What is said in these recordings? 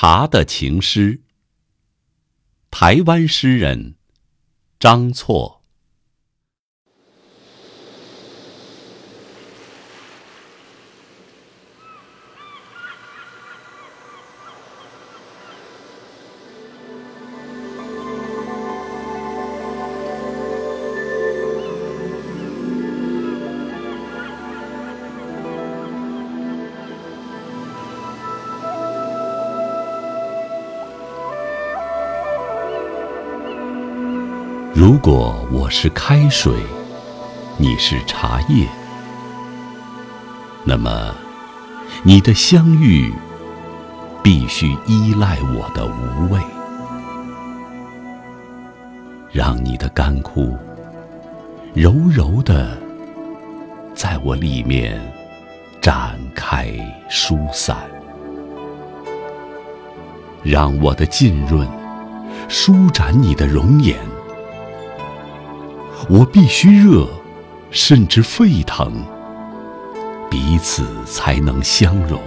茶的情诗，台湾诗人张错。如果我是开水，你是茶叶，那么你的相遇必须依赖我的无味，让你的干枯柔柔地在我里面展开疏散，让我的浸润舒展你的容颜。我必须热，甚至沸腾，彼此才能相融。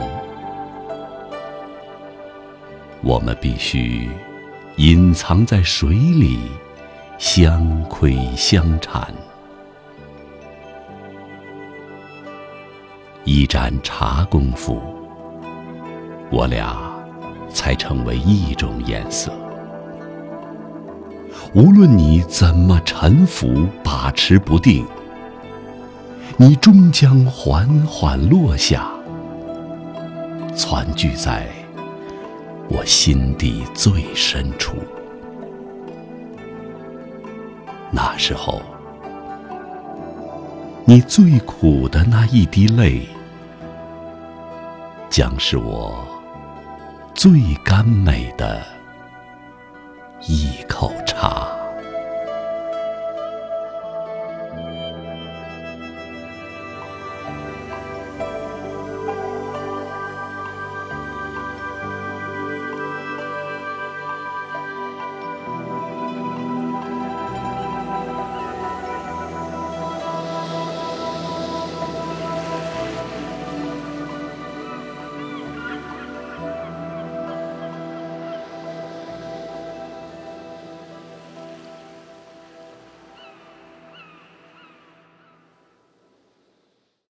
我们必须隐藏在水里，相窥相缠。一盏茶功夫，我俩才成为一种颜色。无论你怎么沉浮把持不定，你终将缓缓落下，攒聚在我心底最深处。那时候，你最苦的那一滴泪，将是我最甘美的一口茶。